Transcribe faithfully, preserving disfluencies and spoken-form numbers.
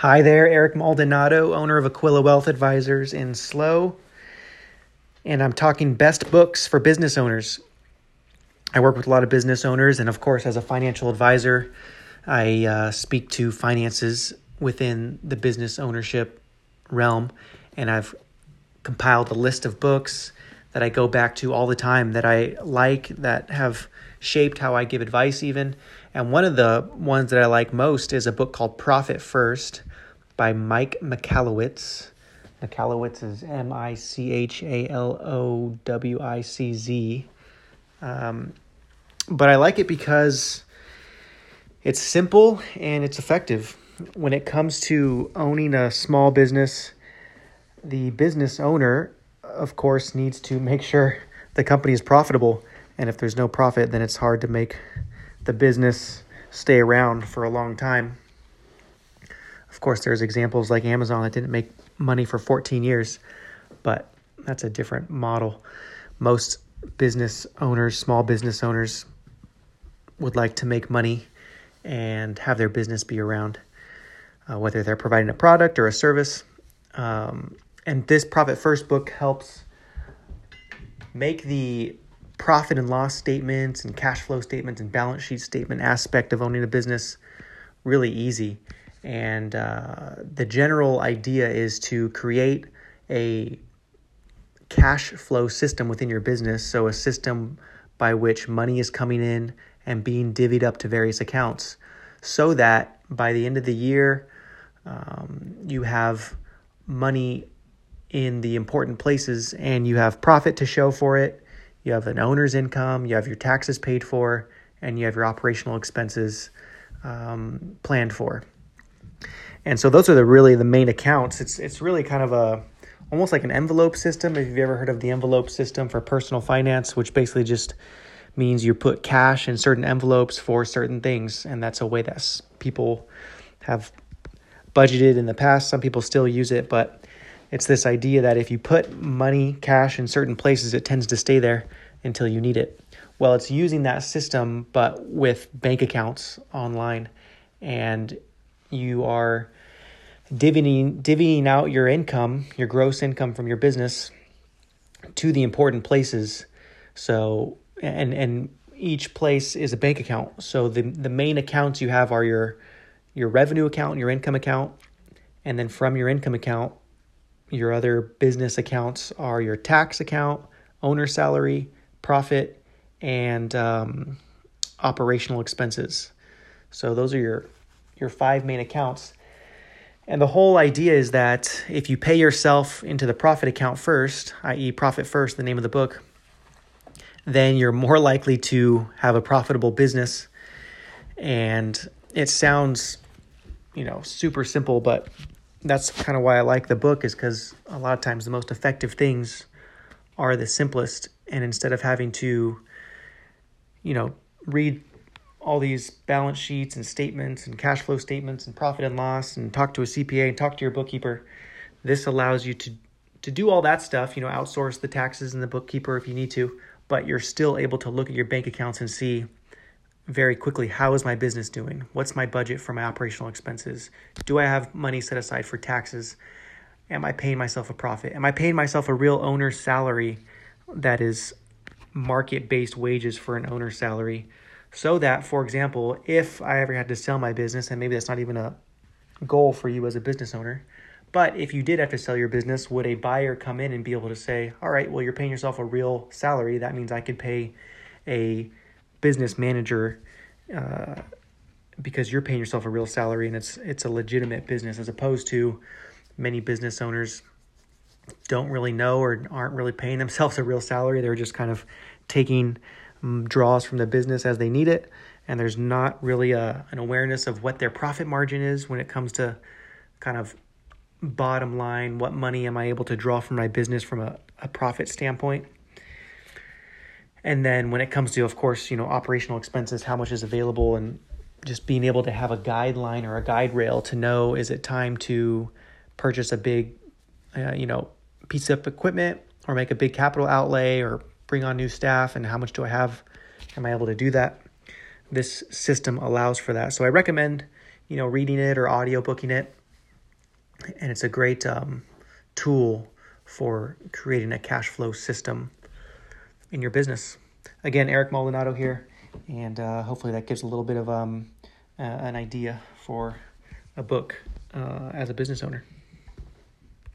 Hi there, Eric Maldonado, owner of Aquila Wealth Advisors in S L O, and I'm talking best books for business owners. I work with a lot of business owners, and of course, as a financial advisor, I uh, speak to finances within the business ownership realm, and I've compiled a list of books that I go back to all the time that I like, that have shaped how I give advice even. And one of the ones that I like most is a book called Profit First by Mike Michalowicz. Michalowicz is M I C H A L O W I C Z. Um, but I like it because it's simple and it's effective. When it comes to owning a small business, the business owner, of course, needs to make sure the company is profitable. And if there's no profit, then it's hard to make the business stay around for a long time. Of course, there's examples like Amazon that didn't make money for fourteen years, but that's a different model. Most business owners, small business owners, would like to make money and have their business be around, uh, whether they're providing a product or a service. Um, and this Profit First book helps make the profit and loss statements and cash flow statements and balance sheet statement aspect of owning a business really easy. And uh, the general idea is to create a cash flow system within your business, so a system by which money is coming in and being divvied up to various accounts, so that by the end of the year, um, you have money in the important places and you have profit to show for it. You have an owner's income, you have your taxes paid for, and you have your operational expenses um, planned for. And so those are the really the main accounts. It's it's really kind of a almost like an envelope system. If you've ever heard of the envelope system for personal finance, which basically just means you put cash in certain envelopes for certain things, and that's a way that people have budgeted in the past. Some people still use it, but it's this idea that if you put money, cash in certain places, it tends to stay there until you need it. Well, it's using that system, but with bank accounts online, and you are divvying, divvying out your income, your gross income from your business to the important places. So, and and each place is a bank account. So the, the main accounts you have are your, your revenue account, your income account, and then from your income account, your other business accounts are your tax account, owner salary, profit, and um, operational expenses. So those are your, your five main accounts. And the whole idea is that if you pay yourself into the profit account first, that is. Profit First, the name of the book, then you're more likely to have a profitable business. And it sounds, you know, super simple, but that's kind of why I like the book, is because a lot of times the most effective things are the simplest. And instead of having to, you know, read all these balance sheets and statements and cash flow statements and profit and loss and talk to a C P A and talk to your bookkeeper, this allows you to, to do all that stuff, you know, outsource the taxes and the bookkeeper if you need to, but you're still able to look at your bank accounts and see very quickly, how is my business doing? What's my budget for my operational expenses? Do I have money set aside for taxes? Am I paying myself a profit? Am I paying myself a real owner's salary that is market-based wages for an owner's salary? So that, for example, if I ever had to sell my business, and maybe that's not even a goal for you as a business owner, but if you did have to sell your business, would a buyer come in and be able to say, all right, well, you're paying yourself a real salary. That means I could pay a business manager uh, because you're paying yourself a real salary and it's it's a legitimate business, as opposed to many business owners don't really know or aren't really paying themselves a real salary. They're just kind of taking um, draws from the business as they need it, and there's not really a, an awareness of what their profit margin is when it comes to kind of bottom line, what money am I able to draw from my business from a, a profit standpoint. And then when it comes to, of course, you know, operational expenses, how much is available, and just being able to have a guideline or a guide rail to know, is it time to purchase a big, uh, you know, piece of equipment or make a big capital outlay or bring on new staff, and how much do I have? Am I able to do that? This system allows for that. So I recommend, you know, reading it or audio booking it. and it's a great um, tool for creating a cash flow system in your business. Again, Eric Maldonado here, and uh, hopefully that gives a little bit of um, uh, an idea for a book uh, as a business owner.